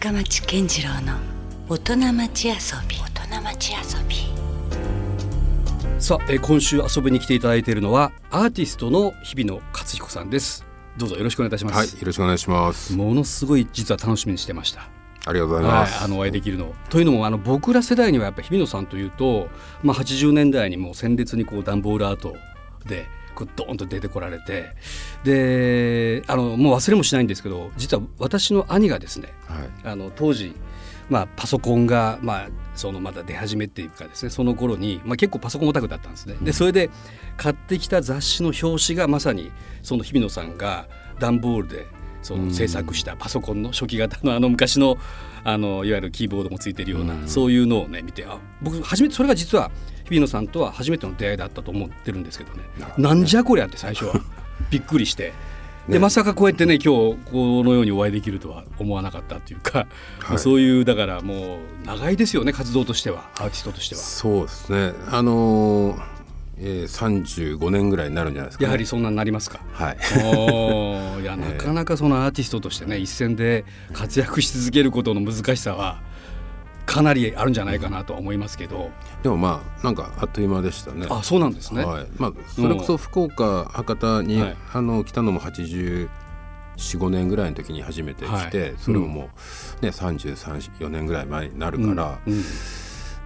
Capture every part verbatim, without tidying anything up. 深町健次郎の大人町遊び、大人町遊び。さあ、えー、今週遊びに来ていただいているのはアーティストの日比野勝彦さんです。どうぞよろしくお願いいたします。はい、よろしくお願いします。ものすごい実は楽しみにしてました。ありがとうございます。はい、あのお会いできるのというのもあの僕ら世代にはやっぱり日比野さんというと、まあ、はちじゅうねんだいにもう鮮烈にこう段ボールアートでこうドーンと出てこられて、であのもう忘れもしないんですけど、実は私の兄がですね、はい、あの当時、まあ、パソコンが、まあ、そのまだ出始めていくかですね、その頃に、まあ、結構パソコンオタクだったんですね。でそれで買ってきた雑誌の表紙がまさにその日比野さんが段ボールでその制作したパソコンの初期型のあの昔のあのいわゆるキーボードもついてるようなそういうのをね見て、あ僕初めてそれが実は日比野さんとは初めての出会いだったと思ってるんですけどね。なんじゃこりゃって最初はびっくりしてでまさかこうやってね今日このようにお会いできるとは思わなかったというか、はい、そういうだからもう長いですよね活動としてはアーティストとしては。そうですね、あのーえー、さんじゅうごねんぐらいになるんじゃないですか、ね、やはりそんなになりますか。はい、おいやなかなかそのアーティストとしてね一線で活躍し続けることの難しさはかなりあるんじゃないかなとは思いますけど、でもまあなんかあっという間でしたね。あ、そうなんですね。はい、まあ、それこそ福岡博多に、はい、あの来たのもはちじゅうよん、ごねんぐらいの時に初めて来て、はい、それももう、ね、さんじゅうさん、よねんぐらい前になるから、うんうん、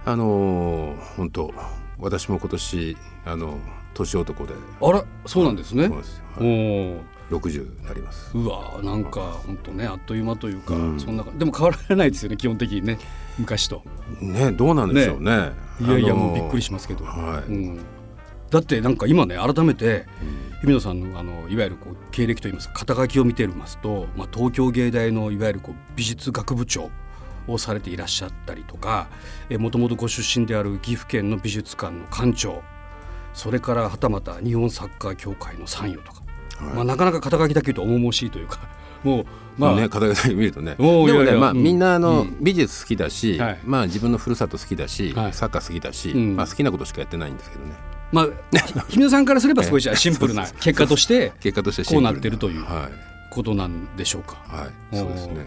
あのー、本当私も今年あの年男で。あら、そうなんですね。そうです、はい、おろくじゅうになります。うわなんか本当ねあっという間というか、うん、そんなでも変わらないですよね基本的にね昔とね。どうなんでしょう ね, ねいやいやもうびっくりしますけど、はいうん、だってなんか今ね改めて、うん、日比野さん の, あのいわゆるこう経歴といいますか肩書きを見てますと、まあ、東京芸大のいわゆるこう美術学部長をされていらっしゃったりとか、もともとご出身である岐阜県の美術館の館長、それからはたまた日本サッカー協会の参与とか、はいまあ、なかなか肩書きだけ言うと重々しいというかもう、まあね、肩書きだけ見るとね。でもね、まあうん、みんなあの、うん、美術好きだし、はいまあ、自分のふるさと好きだし、はい、サッカー好きだし、うんまあ、好きなことしかやってないんですけどね。まあ、日比野さんからすればすごいシンプルな結果としてこうなってるという、はいことなんでしょうか。はい、そうですね。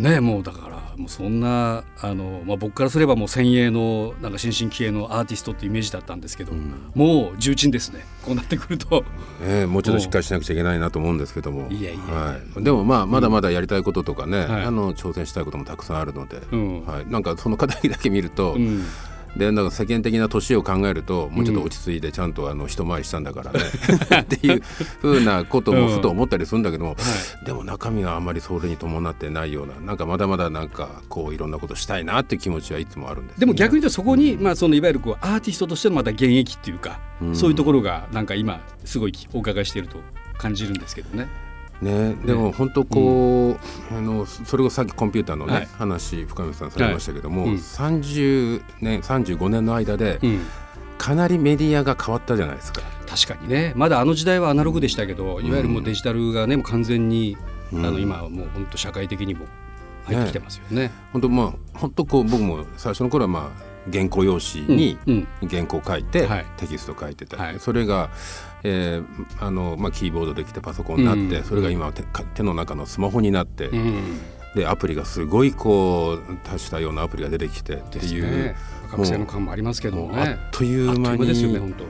ね、もうだからもうそんなあの、まあ、僕からすればもう先鋭のなんか新進気鋭のアーティストってイメージだったんですけど、うん、もう重鎮ですねこうなってくると、えー、もうちょっとしっかりしなくちゃいけないなと思うんですけども、いやいや、はい、でも、まあ、まだまだやりたいこととかね、うん、あの挑戦したいこともたくさんあるので、うんはい、なんかその課題だけ見ると、うんでなんか世間的な年を考えるともうちょっと落ち着いてちゃんとあの一回りしたんだからね、うん、っていうふうなこともふと思ったりするんだけども、うんはい、でも中身があんまりそれに伴ってないようななんかまだまだなんかこういろんなことしたいなって気持ちはいつもあるんです、ね、でも逆に言うとそこに、うんまあ、そのいわゆるこうアーティストとしてのまた現役っていうか、うん、そういうところがなんか今すごいお伺いしていると感じるんですけどね。ね、でも本当こう、うん、あのそれこそさっきコンピューターの、ねはい、話深見さんされましたけども、はいうん、さんじゅうねん、さんじゅうごねんの間で、うん、かなりメディアが変わったじゃないですか。確かにねまだあの時代はアナログでしたけど、うん、いわゆるもうデジタルが、ね、もう完全に、うん、あの今はもう本当社会的にも入ってきてますよね。本当、ねまあ、こう僕も最初の頃はまあ原稿用紙に原稿書いて、うんうん、テキスト書いてた、はい、それが、えーあのまあ、キーボードできてパソコンになって、うん、それが今 手, 手の中のスマホになって、うん、でアプリがすごいこう多種多様なアプリが出てきてっていう、ね、学生の感もありますけどもね、もうあっという間にですよね本当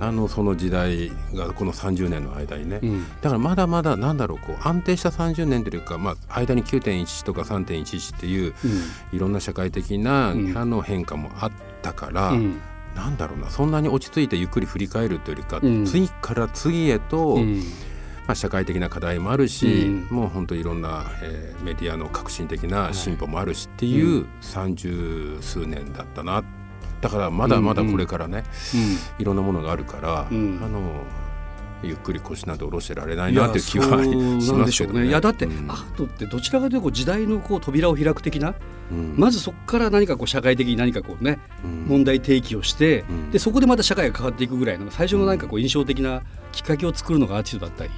あのその時代がこのさんじゅうねんの間にね、うん、だからまだまだなんだろうこう安定したさんじゅうねんというか、まあ、間に きゅうてんいちいち とか さんてんいちいち っていう、うん、いろんな社会的な、うん、あの変化もあったから、うん、なんだろうなそんなに落ち着いてゆっくり振り返るというよりか、うん、次から次へと、うんまあ、社会的な課題もあるし、うん、もう本当いろんな、えー、メディアの革新的な進歩もあるしっていう、はい、さんじゅうすうねんだったな。だからまだまだこれからね、うんうん、いろんなものがあるから、うん、あのゆっくり腰など下ろしてられないなという気はしますけどね。いやだって、うん、アートってどちらかというと時代のこう扉を開く的な、うん、まずそこから何かこう社会的に何かこうね、うん、問題提起をして、うん、でそこでまた社会が変わっていくぐらいの最初の何かこう印象的なきっかけを作るのがアーティストだったり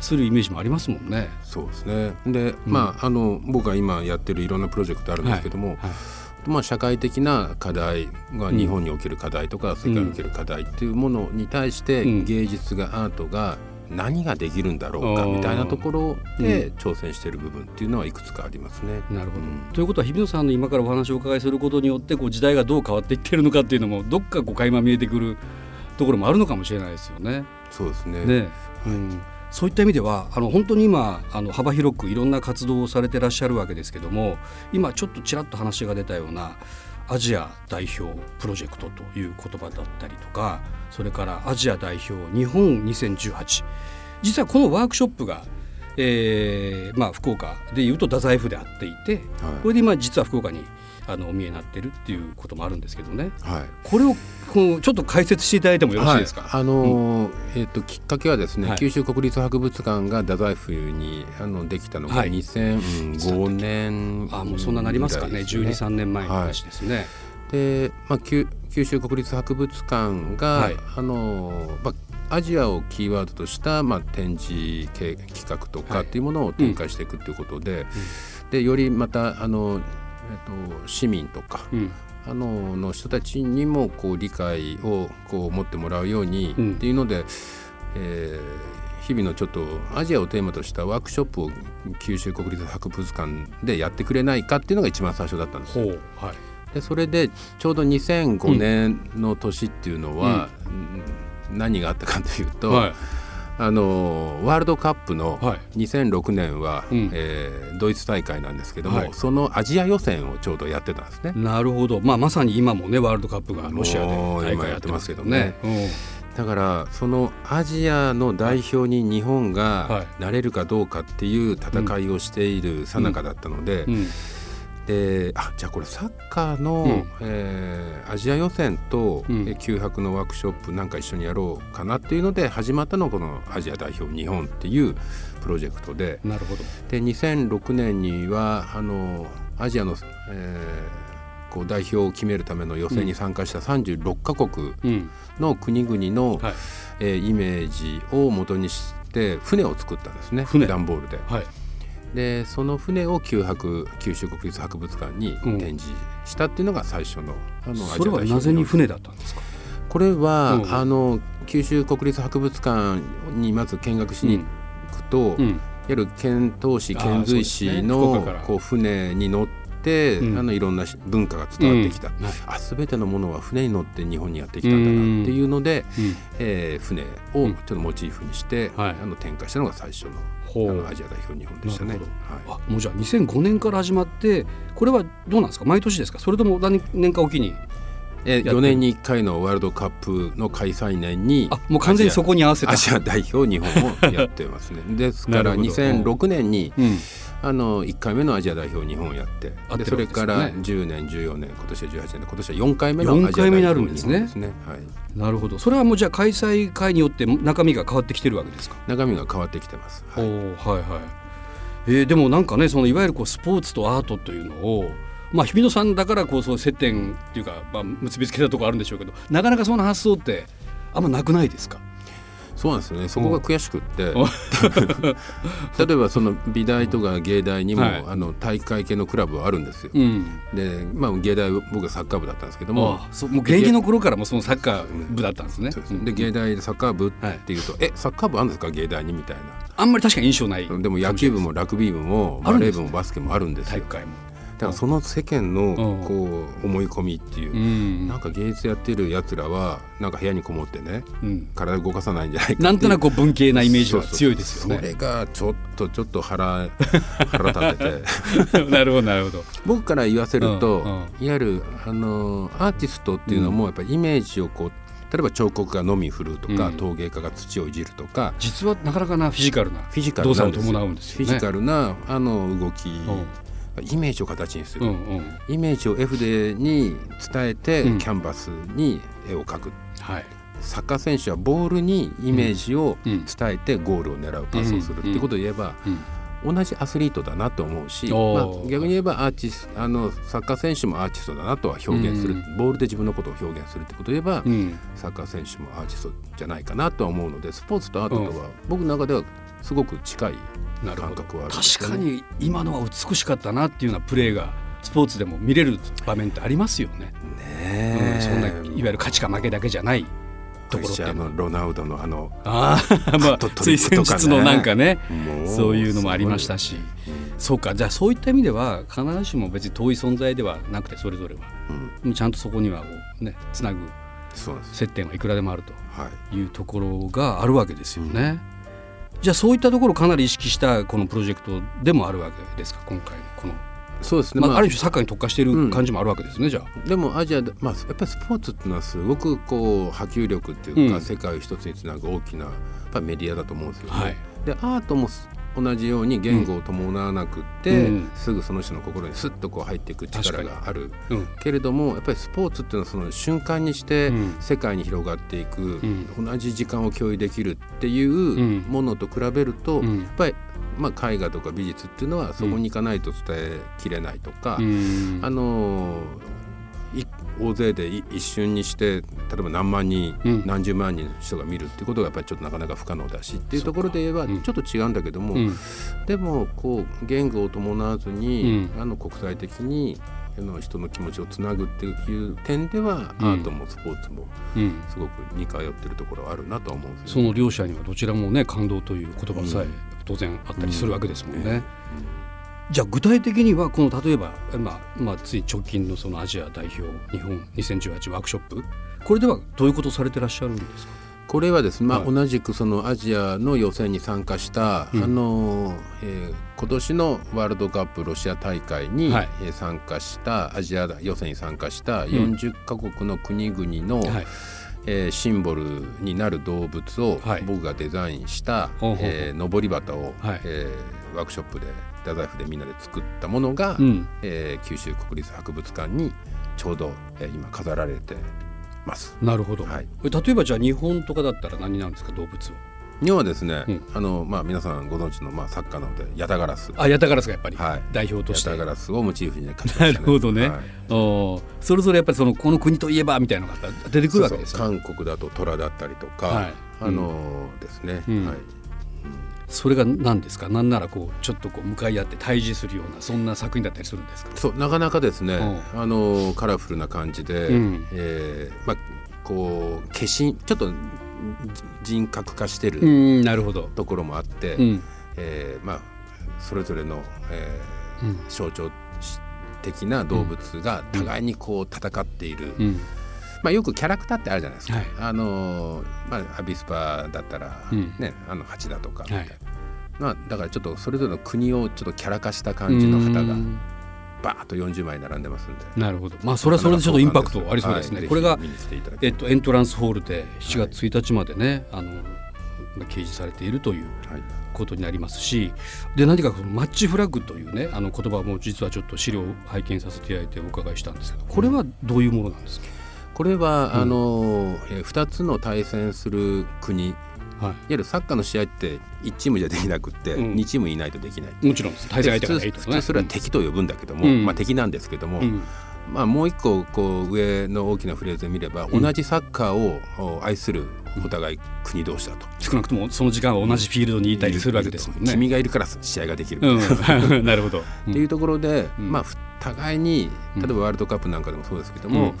するイメージもありますもんね。そうですね。で、うん、まああの僕が今やってるいろんなプロジェクトあるんですけども、はいはい、まあ、社会的な課題が日本における課題とか世界における課題っていうものに対して芸術がアートが何ができるんだろうかみたいなところで挑戦している部分っていうのはいくつかありますね。なるほど、うん、ということは日比野さんの今からお話をお伺いすることによってこう時代がどう変わっていってるのかっていうのもどっかこう垣間見えてくるところもあるのかもしれないですよね。そうですね、ね、はい、うん、そういった意味ではあの本当に今あの幅広くいろんな活動をされてらっしゃるわけですけども、今ちょっとちらっと話が出たようなアジア代表プロジェクトという言葉だったりとか、それからアジア代表日本にせんじゅうはち、実はこのワークショップが、えーまあ、福岡でいうと太宰府であっていて、はい、これで今実は福岡にあのお見えになってるっていうこともあるんですけどね、はい、これをこのちょっと解説していただいてもよろしいですか。はい、あのーうんえー、ときっかけはですね、はい、九州国立博物館が太宰府にあのできたのがにせんごねん、はい、あもうそんななりますかね、じゅうに、さんねんまえの話ですね。はい、でまあ、九州国立博物館が、はい、あのーまあ、アジアをキーワードとした、まあ、展示企画とかっていうものを展開していくということで、はい、うん、でよりまたあのえっと、市民とか、うん、あのの人たちにもこう理解をこう持ってもらうようにっていうので、うん、えー、日々のちょっとアジアをテーマとしたワークショップを九州国立博物館でやってくれないかっていうのが一番最初だったんですよ。ほう、はい、でそれでちょうどにせんごねんの年っていうのは、うん、何があったかというと、はい、あのワールドカップのにせんろくねんは、はい、うん、えー、ドイツ大会なんですけども、はい、そのアジア予選をちょうどやってたんですね。なるほど、まあ、まさに今もねワールドカップがロシアで大会やってますけどね、だからそのアジアの代表に日本がなれるかどうかっていう戦いをしている最中だったので、うんうんうん、であじゃあこれサッカーの、うん、えー、アジア予選と、うん、九博のワークショップなんか一緒にやろうかなっていうので始まったのがこのアジア代表日本っていうプロジェクトで、なるほど、でにせんろくねんにはあのアジアの、えー、こう代表を決めるための予選に参加したさんじゅうろっかこくの国々の、うん、はい、えー、イメージを元にして船を作ったんですね、段ボールで、はい、でその船を九博九州国立博物館に展示したっていうのが最初 の,、うん、あのアジア代表。それはなぜに船だったんですか。これは、うん、あの九州国立博物館にまず見学しに行くと、うんうん、いわゆる遣唐使遣隋使のう、ね、こう船に乗って、うん、あのいろんな文化が伝わってきた、うん、あ全てのものは船に乗って日本にやってきたんだなっていうので、うん、えー、船をちょっとモチーフにして、うん、はい、あの展開したのが最初のアジア代表日本でしたね。はい、あもうじゃあにせんごねんから始まって、これはどうなんですか、毎年ですか、それとも何年かおきに、えよねんにいっかいのワールドカップの開催年にあもう完全にそこに合わせたアジア代表日本をやってますねですからにせんろくねんに、うん、あのいっかいめのアジア代表日本をやって、うん、でそれからじゅうねんじゅうよねん今年はじゅうはちねんで今年はよんかいめのアジア代表日本ですね。よんかいめになるんですね、はい、なるほど。それはもうじゃあ開催会によって中身が変わってきてるわけですか。中身が変わってきてます、はい、おはいはい、えー、でもなんかね、そのいわゆるこうスポーツとアートというのをまあ、日比野さんだからこうそう接点っていうか、まあ、結びつけたところあるんでしょうけど、なかなかその発想ってあんまなくないですか。そうなんですね、そこが悔しくって例えばその美大とか芸大にも、はい、あの体育会系のクラブはあるんですよ、うん、で、まあ、芸大僕はサッカー部だったんですけども、そもう現役の頃からもそのサッカー部だったんですね。そうですね、で芸大でサッカー部っていうと、はい、えサッカー部あるんですか芸大にみたいな、あんまり確かに印象ない。でも野球部もラグビー部もバレー部もバスケもあるんですよ、体育会も。だからその世間のこう思い込みっていう、うん、なんか芸術やってるやつらはなんか部屋にこもってね、うん、体動かさないんじゃないかっていう、なんとなく文系なイメージは強いですよね。 そ, う そ, うそれがちょっとちょっと 腹, 腹立ててなるほどなるほど。僕から言わせると、うんうん、いわゆるあのアーティストっていうのもやっぱりイメージをこう、例えば彫刻家のみ振るとか、うん、陶芸家が土をいじるとか、実はなかなかなフィジカルな動作を伴うんですよね。フィジカルなあの動き、うんイメージを形にする、うんうん、イメージを絵筆に伝えてキャンバスに絵を描く、うん、はい、サッカー選手はボールにイメージを伝えてゴールを狙うパスをするってことを言えば、うんうん、同じアスリートだなと思うし、まあ、逆に言えばアーティスあのサッカー選手もアーティストだなとは表現する、うん、ボールで自分のことを表現するってことを言えば、うん、サッカー選手もアーティストじゃないかなとは思うので、スポーツとアートとは僕の中ではすごく近い感覚はある、ね、確かに今のは美しかったなっていうようなプレーがスポーツでも見れる場面ってありますよね。ねえ、うん、そんないわゆる勝ちか負けだけじゃないところってロナウドのあのあ、まあ、つい先日のなんかね、そういうのもありましたし、そうか、じゃあそういった意味では必ずしも別に遠い存在ではなくて、それぞれは、うん、ちゃんとそこにはこう、ね、つなぐ接点はいくらでもあるというところがあるわけですよね、はい、うん、じゃあそういったところをかなり意識したこのプロジェクトでもあるわけですか、今回のこの。そうですね、まあまあ、ある種サッカーに特化している感じもあるわけですね、うん、じゃあでもアジアで、まあ、やっぱりスポーツっていうのはすごくこう波及力っていうか、うん、世界を一つにつなぐ大きなやっぱメディアだと思うんですよね、はい、でアートも同じように言語を伴わなくって、うん、すぐその人の心にスッとこう入っていく力がある、うん、けれどもやっぱりスポーツっていうのはその瞬間にして世界に広がっていく、うん、同じ時間を共有できるっていうものと比べると、うん、やっぱりまあ、絵画とか美術っていうのはそこに行かないと伝えきれないとか、うん、あの大勢で一瞬にして例えば何万人、うん、何十万人の人が見るっていうことがやっぱりちょっとなかなか不可能だしっていうところで言えばちょっと違うんだけども、うん、でもこう言語を伴わずに、うん、あの国際的にの人の気持ちをつなぐっていう点では、うん、アートもスポーツもすごく似通ってるところはあるなと思うんですよね。その両者にはどちらもね、感動という言葉さえ当然あったりするわけですもんね、うんうんうん、じゃあ具体的にはこの例えば、まあまあ、つい直近 の, そのアジア代表日本にせんじゅうはちワークショップ、これではどういうことをされてらっしゃるんですか。これはですね、まあはい、同じくそのアジアの予選に参加した、うん、あのえー、今年のワールドカップロシア大会に、はい、えー、参加したアジア予選に参加したよんじゅっかこくの国々の、うん、はい、えー、シンボルになる動物を僕がデザインした、はい、えー、登り旗を、はい、えー、ワークショップで太宰府でみんなで作ったものが、うん、えー、九州国立博物館にちょうど、えー、今飾られてます。なるほど、はい、例えばじゃあ日本とかだったら何なんですか、動物は。日本はですね、うん、あのまあ、皆さんご存知の、まあ、サッカーなのでヤタガラス、あヤタガラスがやっぱり、はい、代表としてヤタガラスをモチーフにね、なるほどね、はい、おそれぞれやっぱりそのこの国といえばみたいなのが出てくるわけですよ、ね、そうそう、韓国だと虎だったりとか、はい、あのー、うん、ですね、うん、はい、それが何ですか。なんならこうちょっとこう向かい合って対峙するようなそんな作品だったりするんですか。そう、なかなかですね、あのカラフルな感じで、うん、えーまあ、こう化身ちょっと人格化してる、うん、なるほど、ところもあって、うん、えーまあ、それぞれの、えーうん、象徴的な動物が互いにこう戦っている、うんうん、まあ、よくキャラクターってあるじゃないですか、はい、あのまあ、アビスパだったら、ね、うん、あのハチだとかみたいな、はい、まあ、だからちょっとそれぞれの国をちょっとキャラ化した感じの旗がバーッとよんじゅうまい並んでますんで。なるほど、まあ、それはそれでちょっとインパクトありそうですね、はい、これが、えっと、エントランスホールでしちがつついたちまでね、はい、あの掲示されているということになりますし、で何かマッチフラッグというね、あの言葉も実はちょっと資料を拝見させていただいてお伺いしたんですが、これはどういうものなんですか。これは、うん、あのえふたつの対戦する国、はい、いわゆるサッカーの試合っていちチームじゃできなくってにチームいないとできない、うん、もちろん対戦相手がないと、ね、普通それは敵と呼ぶんだけども、うん、まあ、敵なんですけども、うん、まあ、もう一個こう上の大きなフレーズで見れば、同じサッカーを愛するお互い国同士だと、うん、少なくともその時間は同じフィールドにいたりするわけですもんね。君がいるから試合ができる、うん、なるほど、うん、っていうところで、まあ、互いに例えばワールドカップなんかでもそうですけども、うん、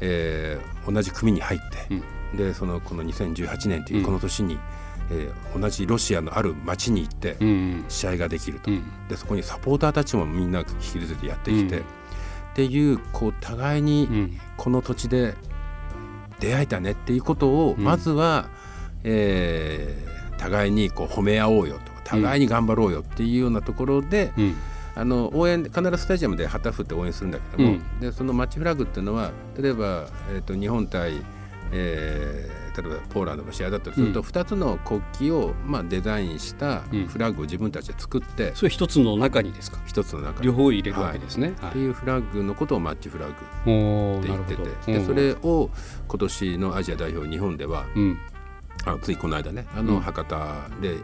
えー、同じ組に入って、うん、でそのこのにせんじゅうはちねんというこの年に、うん、えー、同じロシアのある町に行って試合ができると、うん、でそこにサポーターたちもみんな引き連れてやってきて、うん、っていうこう互いにこの土地で出会えたねっていうことを、うん、まずは、えー、互いにこう褒め合おうよと、互いに頑張ろうよっていうようなところで、うん、あの応援必ずスタジアムで旗振って応援するんだけども、うん、でそのマッチフラッグっていうのは例えば、えーと、日本対えー、例えばポーランドの試合だったりすると、うん、ふたつの国旗を、まあ、デザインしたフラッグを自分たちで作って、うん、それひとつの中にですか。ひとつの中に両方入れるわけですね、はいはい、っていうフラッグのことをマッチフラッグって言ってて、でそれを今年のアジア代表日本では、うん、あのついこの間ね、あの博多で、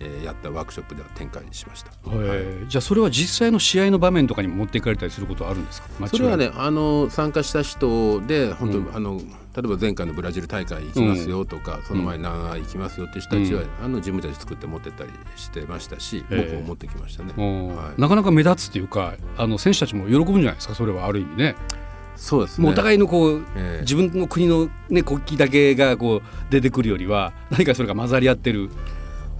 えー、やったワークショップでは展開しました、はい、じゃあそれは実際の試合の場面とかにも持っていかれたりすることはあるんですか。それはね、あの参加した人で本当に、うん、あの例えば前回のブラジル大会行きますよとか、うん、その前南ア行きますよって人たちは、うん、あの自分たち作って持ってったりしてましたし、うん、僕も持ってきましたね、えーはい、なかなか目立つっていうか、あの選手たちも喜ぶんじゃないですか、それはある意味ね。そうですね、もうお互いのこう、えー、自分の国の、ね、国旗だけがこう出てくるよりは何かそれが混ざり合ってる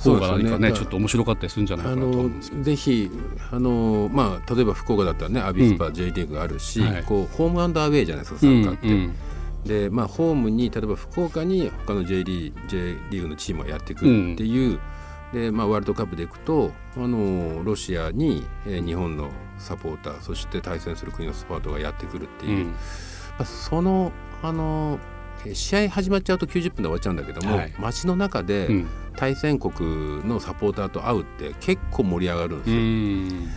方が何かね、ちょっと面白かったりするんじゃないかなと思うんですけど、ぜひあの、まあ、例えば福岡だったらねアビスパ J リーグがあるし、うんはい、こうホームアンドアウェイじゃないですかサッカーって、うんうんでまあ、ホームに例えば福岡に他の J リー、 J リーグのチームをやってくるっていう、うんでまあ、ワールドカップでいくとあのロシアに、えー、日本のサポーターそして対戦する国のサポーターがやってくるっていう、うんまあ、その、あのー、試合始まっちゃうときゅうじゅっぷんで終わっちゃうんだけども、はい、街の中で対戦国のサポーターと会うって結構盛り上がるんですよ。うん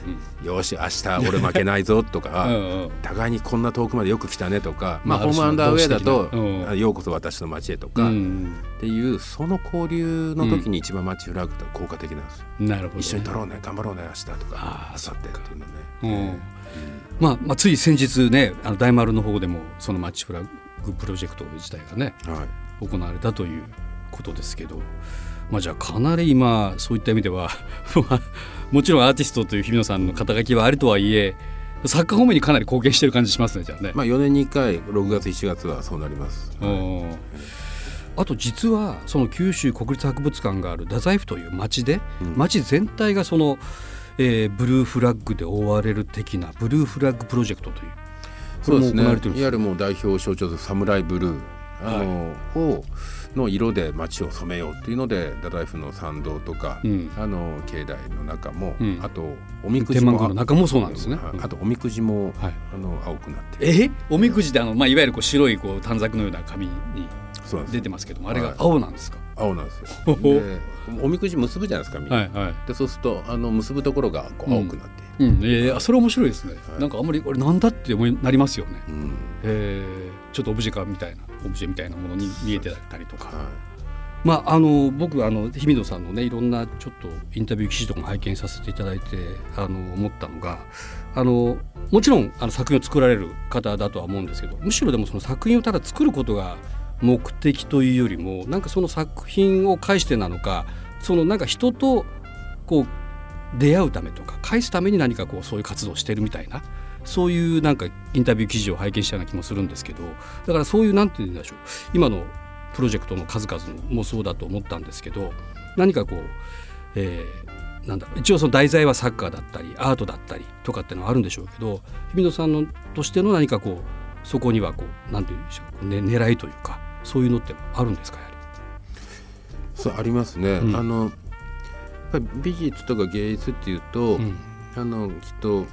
よし明日俺負けないぞとかうん、うん、互いにこんな遠くまでよく来たねとか、まあ、ホームアンドアウェイだと、うん、ようこそ私の街へとか、うん、っていうその交流の時に一番マッチフラッグって効果的なんですよ、うん、なるほどね、一緒に取ろうね頑張ろうね明日とか明後日っていうのね、うんうんまあまあ、つい先日ねあの大丸の方でもそのマッチフラッグプロジェクト自体がね、はい、行われたということですけど、まあ、じゃあかなり今そういった意味ではもちろんアーティストという日比野さんの肩書きはあるとはいえサッカー方面にかなり貢献している感じしますね。じゃあね、まあ、よねんにいっかいろくがつしちがつはそうなります、はい、あと実はその九州国立博物館がある太宰府という町で、うん、町全体がその、えー、ブルーフラッグで覆われる的なブルーフラッグプロジェクトという、そうですね、いわゆるもう代表を象徴するサムライブルーあの、はい、をの色で街を染めようというので太宰府の参道とか、うん、あの境内の中も、うん、あとおみくじも天満宮の中もそうなんですね、うん、あとおみくじも、はい、あの青くなっている。えおみくじってあの、まあ、いわゆるこう白いこう短冊のような紙に出てますけども、あれが青なんですか、はい、青なんですよ。でおみくじ結ぶじゃないですかみんな、はいはい、でそうするとあの結ぶところがこう青くなっている、うんうんえー、それ面白いですね、はい、なんかあんまりこれなんだって思いなりますよね、うんえー、ちょっとオブジェ化みたいなオブジェみたいなものに見えてたりとか、はいまあ、あの僕あの日比野さんのねいろんなちょっとインタビュー記事とかも拝見させていただいてあの思ったのがあのもちろんあの作品を作られる方だとは思うんですけど、むしろでもその作品をただ作ることが目的というよりもなんかその作品を介してなのかそのなんか人とこう出会うためとか返すために何かこうそういう活動をしてるみたいな、そういうなんかインタビュー記事を拝見したような気もするんですけど、だからそういうなんて言うんでしょう、今のプロジェクトの数々もそうだと思ったんですけど、何かこう、えー、なんだろう一応その題材はサッカーだったりアートだったりとかっていうのはあるんでしょうけど、日比野さんのとしての何かこうそこにはこうなんて言うんでしょう、ね、狙いというかそういうのってあるんですか。やはりそうありますね、うん、あのやっぱり美術とか芸術っていうと、うん、あのきっと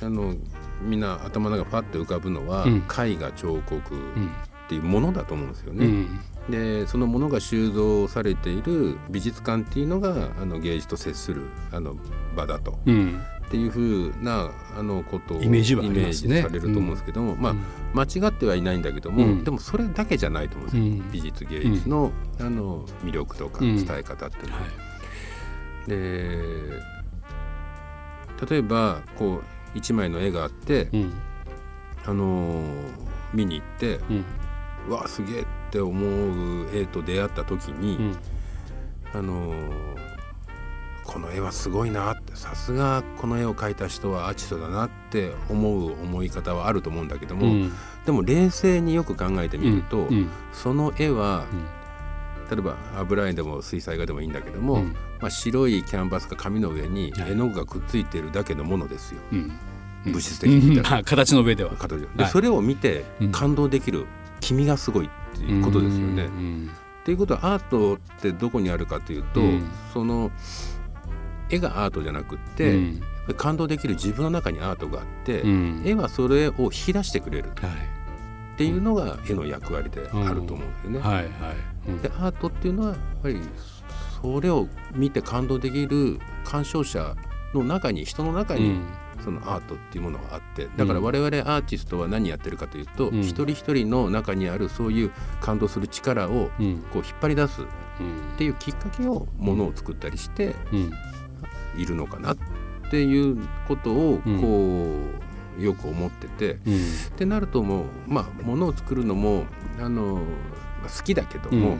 あのみんな頭の中パッと浮かぶのは、うん、絵画彫刻っていうものだと思うんですよね、うん、でそのものが収蔵されている美術館っていうのがあの芸術と接するあの場だと、うん、っていうふうなあのことをイメージはありますね、イメージされると思うんですけども、うんまあ、間違ってはいないんだけども、うん、でもそれだけじゃないと思うんですよ、うん、美術芸術の、うん、あの魅力とか伝え方っていうのは、うんはい、で例えばこう一枚の絵があって、うんあのー、見に行って、うん、うわすげえって思う絵と出会った時に、うんあのー、この絵はすごいなってさすがこの絵を描いた人はアーティストだなって思う思い方はあると思うんだけども、うん、でも冷静によく考えてみると、うんうん、その絵は、うん、例えば油絵でも水彩画でもいいんだけども、うんまあ、白いキャンバスか紙の上に絵の具がくっついているだけのものですよ、うん、物質的に、うん、形の上では形で、はい、それを見て感動できる君がすごいっていうことですよね、うんうん、っていうことはアートってどこにあるかというと、うん、その絵がアートじゃなくって、うん、感動できる自分の中にアートがあって、うん、絵はそれを引き出してくれる、はい、っていうのが絵の役割であると思うんですよね、うんはいはいうん、でアートっていうのはやっぱりそれを見て感動できる鑑賞者の中に人の中にそのアートっていうものがあって、だから我々アーティストは何やってるかというと、うん、一人一人の中にあるそういう感動する力をこう引っ張り出すっていうきっかけをものを作ったりしているのかなっていうことをこうよく思ってて、ってなるともうまあものを作るのもあの好きだけども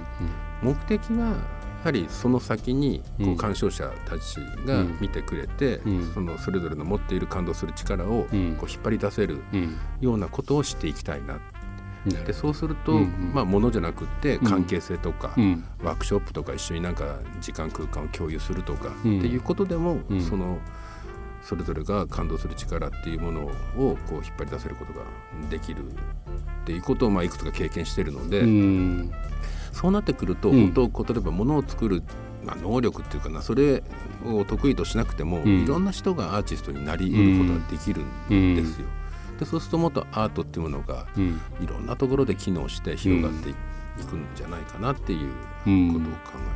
目的はやはりその先にこう鑑賞者たちが見てくれて、うん、そのそれぞれの持っている感動する力をこう引っ張り出せるようなことをしていきたいな。でそうすると、うんうんまあ、ものじゃなくって関係性とか、うん、ワークショップとか一緒になんか時間空間を共有するとか、うん、っていうことでも、うん、そのそれぞれが感動する力っていうものをこう引っ張り出せることができるっていうことを、まあ、いくつか経験しているので、うん、そうなってくると、うん、本当例えばものを作る、まあ、能力っていうかなそれを得意としなくても、うん、いろんな人がアーティストになり得ることができるんですよ、うんうんでそうするともっとアートっていうものがいろんなところで機能して広がっていくんじゃないかなっていうことを考え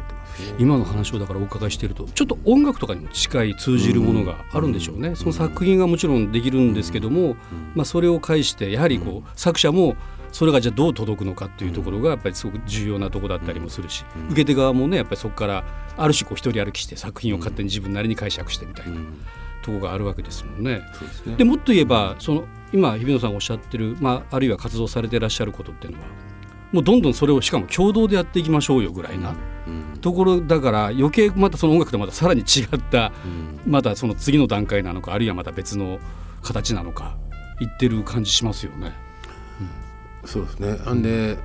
てます、ねうん、今の話をだからお伺いしているとちょっと音楽とかにも近い通じるものがあるんでしょうね、うん、その作品がもちろんできるんですけども、うんまあ、それを介してやはりこう作者もそれがじゃあどう届くのかっていうところがやっぱりすごく重要なところだったりもするし、うん、受け手側もねやっぱりそこからある種こう一人歩きして作品を勝手に自分なりに解釈してみたいな、うんところがあるわけですもんね。そうですね。でもっと言えばその今日比野さんがおっしゃってる、まあ、あるいは活動されていらっしゃることっていうのはもうどんどんそれをしかも共同でやっていきましょうよぐらいな、うん、ところだから余計またその音楽とまたさらに違った、うん、またその次の段階なのかあるいはまた別の形なのかいってる感じしますよね、うん、そうですね。あんでやっ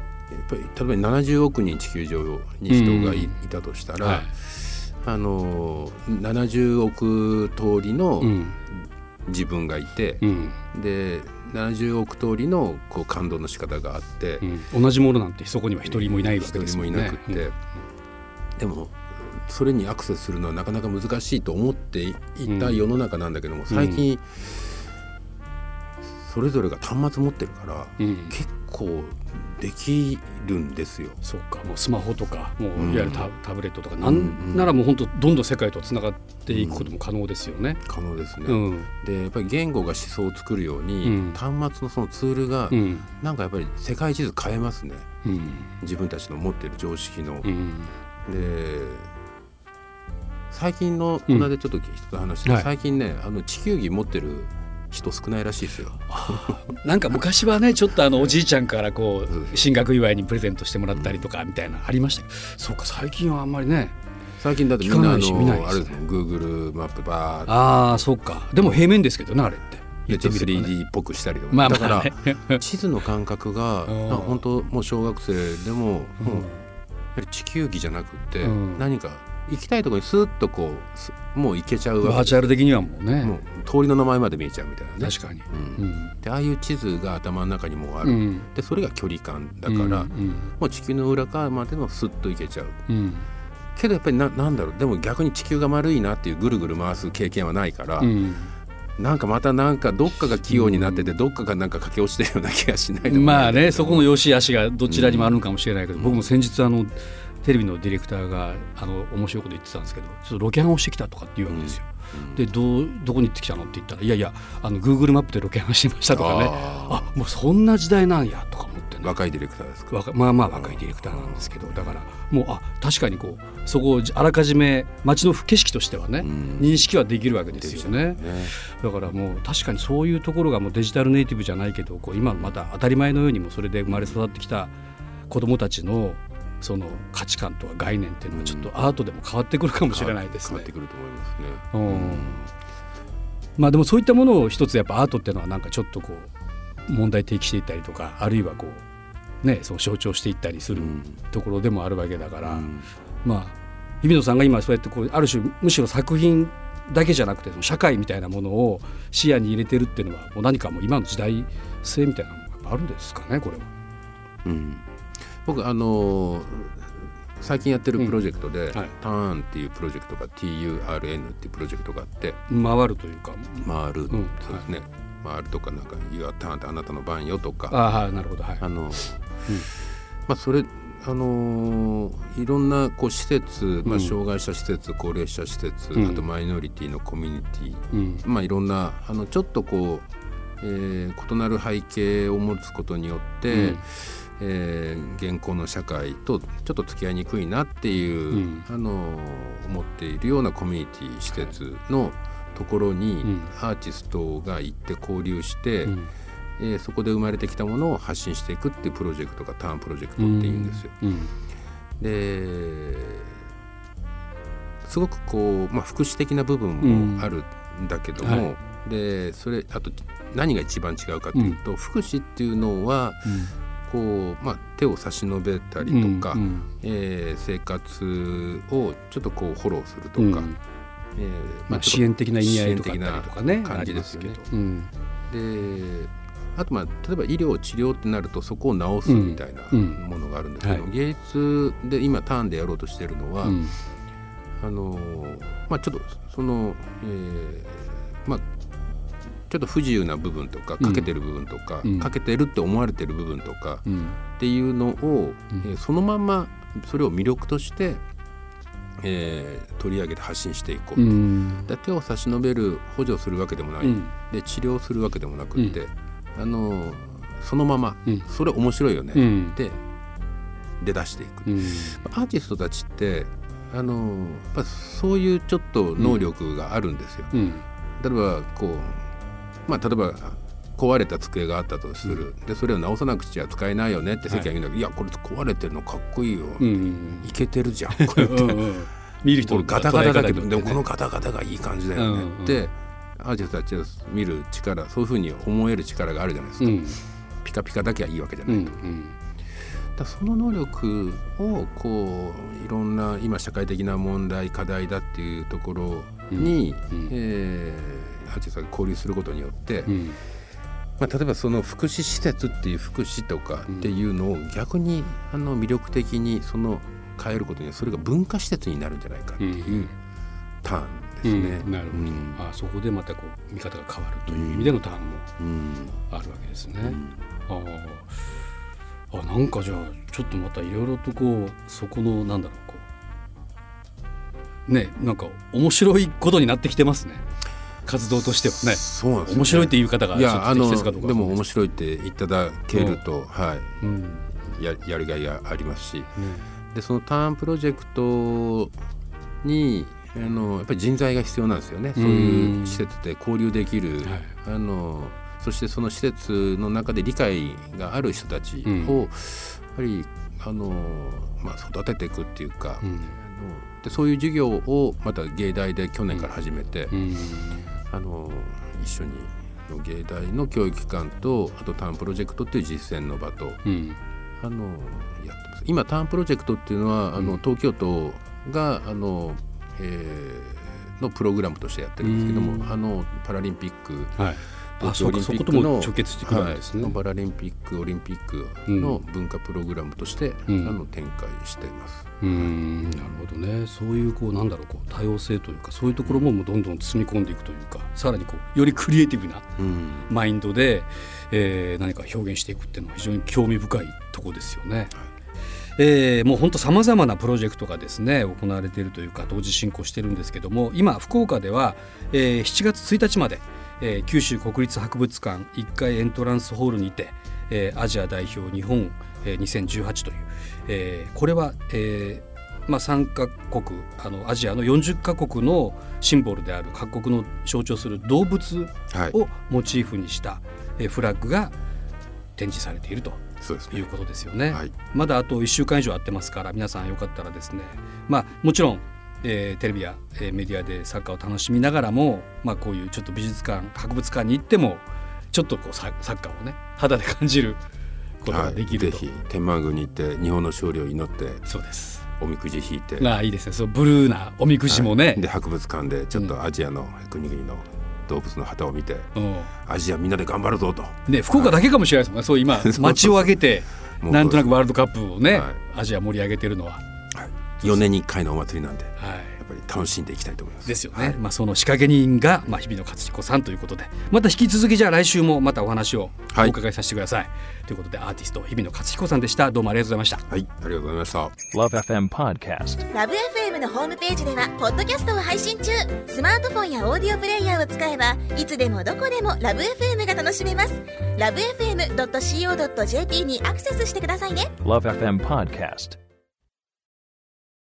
ぱり例えばななじゅうおく人地球上に人が い,、うん、いたとしたら、はいあのななじゅうおく通りの自分がいて、うん、でななじゅうおく通りのこう感動の仕方があって、うん、同じものなんてそこには一人もいないわけですもんね。一人もいなくって、うん、でもそれにアクセスするのはなかなか難しいと思っていた世の中なんだけども、うん、最近それぞれが端末持ってるから、うん、結構できるんですよ。そうか、もうスマホとかもういわゆる タ,、うん、タブレットとかなん、うん、ならもう本当どんどん世界とつながっていくことも可能ですよね、うん、可能ですね、うん、でやっぱり言語が思想を作るように、うん、端末のそのツールが、うん、なんかやっぱり世界地図変えますね、うん、自分たちの持っている常識の、うん、で最近のこの間ちょっと一つ話して、うんはい、最近ねあの地球儀持ってる人少ないらしいですよ。なんか昔はねちょっとあのおじいちゃんからこう進学祝いにプレゼントしてもらったりとかみたいなありましたけど、そうか最近はあんまりね。最近だってみんなあのあれですね Google マップバーってああそうかでも平面ですけどねあれってでちょっと スリーディー っぽくしたりとか、まあまあね、だから地図の感覚が本当もう小学生でも、うん、もうやはり地球儀じゃなくて、うん、何か行きたいところにスーッとこうもう行けちゃうわけでバーチャル的にはもうねもう通りの名前まで見えちゃうみたいなね。確かに、うんうん、でああいう地図が頭の中にもある、うん、でそれが距離感だから、うんうん、もう地球の裏側までもスッと行けちゃう、うん、けどやっぱり な, なんだろうでも逆に地球が丸いなっていうぐるぐる回す経験はないから、うん、なんかまたなんかどっかが器用になってて、うん、どっかがなんか駆け落ちてるような気がしないでもないまあねそこの良し悪しがどちらにもあるのかもしれないけど、うん、僕も先日あのテレビのディレクターがあの面白いこと言ってたんですけどちょっとロケハンをしてきたとかって言うわけですよ、うん、で ど, どこに行ってきたのって言ったらいやいやあの Google マップでロケハンしてましたとかね あ, あもうそんな時代なんやとか思ってね。若いディレクターですか。まあまあ若いディレクターなんですけどだからもうあ確かにこうそこをあらかじめ街の景色としてはね、うん、認識はできるわけですよ ね, ねだからもう確かにそういうところがもうデジタルネイティブじゃないけどこう今また当たり前のようにもそれで生まれ育ってきた子どもたちのその価値観とか概念っていうのはちょっとアートでも変わってくるかもしれないですね。変わってくると思いますね、うんうんまあ、でもそういったものを一つやっぱアートっていうのはなんかちょっとこう問題提起していったりとかあるいはこうねその象徴していったりするところでもあるわけだから、うん、まあ日比野さんが今そうやってこうある種むしろ作品だけじゃなくてその社会みたいなものを視野に入れてるっていうのはもう何かもう今の時代性みたいなのがあるんですかねこれは。うん僕あのー、最近やってるプロジェクトで、うんはい、ターンっていうプロジェクトが ティーユーアールエヌ っていうプロジェクトがあって回るというか回る、うん、そうですね、はい、回るとかなんか Your turn ってあなたの番よとかあなるほどはいあの、うんまあ、それあのー、いろんなこう施設、まあ、障害者施設、うん、高齢者施設あとマイノリティのコミュニティ、うんまあ、いろんなあのちょっとこう、えー、異なる背景を持つことによって、うんえー、現行の社会とちょっと付き合いにくいなっていう、うん、あの思っているようなコミュニティ施設のところにアーティストが行って交流して、うんえー、そこで生まれてきたものを発信していくっていうプロジェクトがターンプロジェクトっていうんですよ、うんうん、ですごくこう、まあ、福祉的な部分もあるんだけども、うんはい、でそれあと何が一番違うかというと、うん、福祉っていうのは、うんこうまあ、手を差し伸べたりとか、うんうんえー、生活をちょっとこうフォローするとか、うんえーまあ、支援的な意味合いとか感じですよね。うん、であとまあ例えば医療治療ってなるとそこを治すみたいなものがあるんですけど、うんうんはい、芸術で今ターンでやろうとしているのは、うんあのまあ、ちょっとその、えーまあ、ちょっと不自由な部分とか欠けてる部分とか、うん、欠けてるって思われてる部分とか、うん、っていうのを、うんえー、そのままそれを魅力としてえー、取り上げて発信していこうと、うん、手を差し伸べる補助するわけでもない、うん、で治療するわけでもなくって、うん、あのそのまま、うん、それ面白いよね、うん、で出だしていく、うん、アーティストたちってあのやっぱそういうちょっと能力があるんですよ、うんうん、例えばこう、まあ、例えば壊れた机があったとする、うん、でそれを直さなくちゃ使えないよねって関が言うんだけど、はい、いやこれ壊れてるのかっこいいよ、うん、いけてるじゃんこれって見る人のガタガタだけど、ね、でもこのガタガタがいい感じだよね、うんうん、でアーティストたちを見る力そういうふうに思える力があるじゃないですか、うん、ピカピカだけはいいわけじゃないと、うんうん、だその能力をこういろんな今社会的な問題課題だっていうところに、うんうんえー、アーティストが交流することによって、うんまあ、例えばその福祉施設っていう福祉とかっていうのを逆にあの魅力的にその変えることにはそれが文化施設になるんじゃないかっていうターンですね、うんうん、なるほど、うん、あそこでまたこう見方が変わるという意味でのターンもあるわけですね、うんうん、ああなんかじゃあちょっとまたいろいろとこうそこのなんだろうこうねなんか面白いことになってきてますね活動としては ね, そうなんですね面白いっていう方がちょっと適切かどうか で, でも面白いっていただけると、うんはいうん、や, やりがいがありますし、うん、でそのターンプロジェクトにあのやっぱり人材が必要なんですよね、うん、そういう施設で交流できる、うん、あのそしてその施設の中で理解がある人たちを、うん、やっぱりあの、まあ、育てていくっていうか、うん、でそういう授業をまた芸大で去年から始めて、うんうんあの一緒に芸大の教育機関とあとターンプロジェクトっていう実践の場と、うん、あのやってます。今ターンプロジェクトっていうのは、うん、あの東京都があの、えー、のプログラムとしてやってるんですけども、うん、あのパラリンピック、はい、東京オリンピックの、直結してくるんですね、はい、パラリンピックオリンピックの文化プログラムとして、うん、あの展開しています。うんなるほどねそういうこうなんだろうこう多様性というかそういうところももうどんどん包み込んでいくというかさらにこうよりクリエイティブなマインドで、うんえー、何か表現していくっていうのは非常に興味深いところですよね、はいえー、もう本当さまざまなプロジェクトがですね行われているというか同時進行しているんですけども今福岡では、えー、しちがつついたちまで、えー、九州国立博物館いっかいエントランスホールにて、えー、アジア代表日本にせんじゅうはちという、えー、これは、えーまあ、さんカ国あのアジアのよんじゅっかこくのシンボルである各国の象徴する動物をモチーフにした、はい、フラッグが展示されているということですよね、はい、まだあといっしゅうかん以上あってますから皆さんよかったらですね、まあ、もちろん、えー、テレビや、えー、メディアで作家を楽しみながらも、まあ、こういうちょっと美術館博物館に行ってもちょっとこう作家をね肌で感じるはい、ぜひ天満宮に行って日本の勝利を祈ってそうですおみくじ引いてああいいですねそうブルーなおみくじもね、はい、で博物館でちょっとアジアの国々の動物の旗を見て、うん、アジアみんなで頑張るぞと、ね、福岡だけかもしれないですもんね、はい、そう今街を挙げてなんとなくワールドカップをね、はい、アジア盛り上げてるのは、はい、よねんにいっかいのお祭りなんで、はい、やっぱり楽しんでいきたいと思いますですよね、はいまあ、その仕掛け人が、まあ、日比野勝彦さんということでまた引き続きじゃあ来週もまたお話をお伺いさせてください、はいということでアーティスト日比野勝彦さんでした。どうもありがとうございました。はい、ありがとうございました。 LOVE エフエム Podcast LOVE エフエム のホームページではポッドキャストを配信中。スマートフォンやオーディオプレイヤーを使えばいつでもどこでも LOVE エフエム が楽しめます。 ラブエフエムドットシーオードットジェーピー にアクセスしてくださいね。 LOVE エフエム Podcast